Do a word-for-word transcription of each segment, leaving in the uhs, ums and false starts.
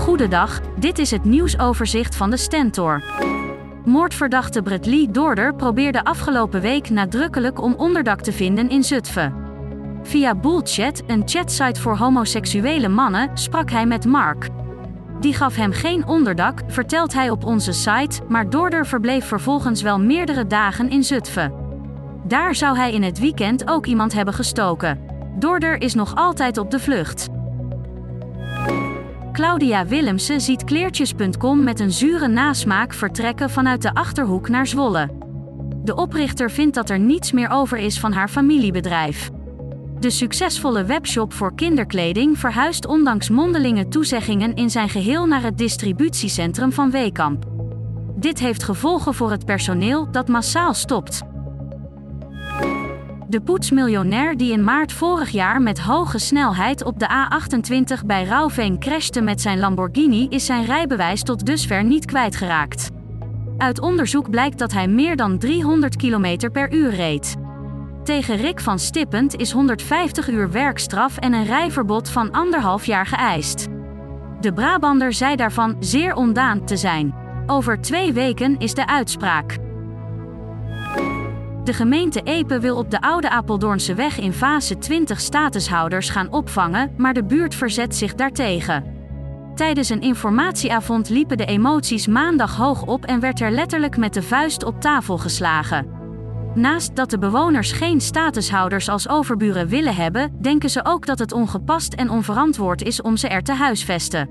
Goedendag, dit is het nieuwsoverzicht van de Stentor. Moordverdachte Bradley Dorder probeerde afgelopen week nadrukkelijk om onderdak te vinden in Zutphen. Via BullChat, een chatsite voor homoseksuele mannen, sprak hij met Mark. Die gaf hem geen onderdak, vertelt hij op onze site, maar Dorder verbleef vervolgens wel meerdere dagen in Zutphen. Daar zou hij in het weekend ook iemand hebben gestoken. Dorder is nog altijd op de vlucht. Claudia Willemse ziet Kleertjes punt com met een zure nasmaak vertrekken vanuit de Achterhoek naar Zwolle. De oprichter vindt dat er niets meer over is van haar familiebedrijf. De succesvolle webshop voor kinderkleding verhuist ondanks mondelinge toezeggingen in zijn geheel naar het distributiecentrum van Weekamp. Dit heeft gevolgen voor het personeel dat massaal stopt. De poetsmiljonair die in maart vorig jaar met hoge snelheid op de A achtentwintig bij Rauwveen crashte met zijn Lamborghini is zijn rijbewijs tot dusver niet kwijtgeraakt. Uit onderzoek blijkt dat hij meer dan driehonderd kilometer per uur reed. Tegen Rick van Stippend is honderdvijftig uur werkstraf en een rijverbod van anderhalf jaar geëist. De Brabander zei daarvan zeer ondaan te zijn. Over twee weken is de uitspraak. De gemeente Epe wil op de Oude Apeldoornse weg in fase twintig statushouders gaan opvangen, maar de buurt verzet zich daartegen. Tijdens een informatieavond liepen de emoties maandag hoog op en werd er letterlijk met de vuist op tafel geslagen. Naast dat de bewoners geen statushouders als overburen willen hebben, denken ze ook dat het ongepast en onverantwoord is om ze er te huisvesten.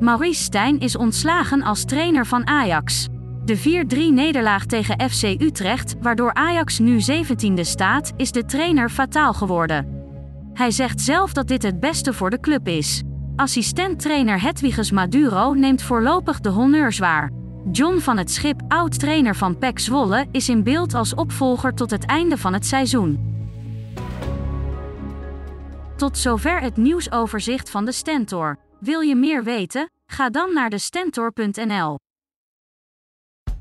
Maurice Steijn is ontslagen als trainer van Ajax. De vier drie nederlaag tegen F C Utrecht, waardoor Ajax nu zeventiende staat, is de trainer fataal geworden. Hij zegt zelf dat dit het beste voor de club is. Assistent-trainer Hedwiges Maduro neemt voorlopig de honneurs waar. John van het Schip, oud-trainer van P E C Zwolle, is in beeld als opvolger tot het einde van het seizoen. Tot zover het nieuwsoverzicht van de Stentor. Wil je meer weten? Ga dan naar de stentor punt n l.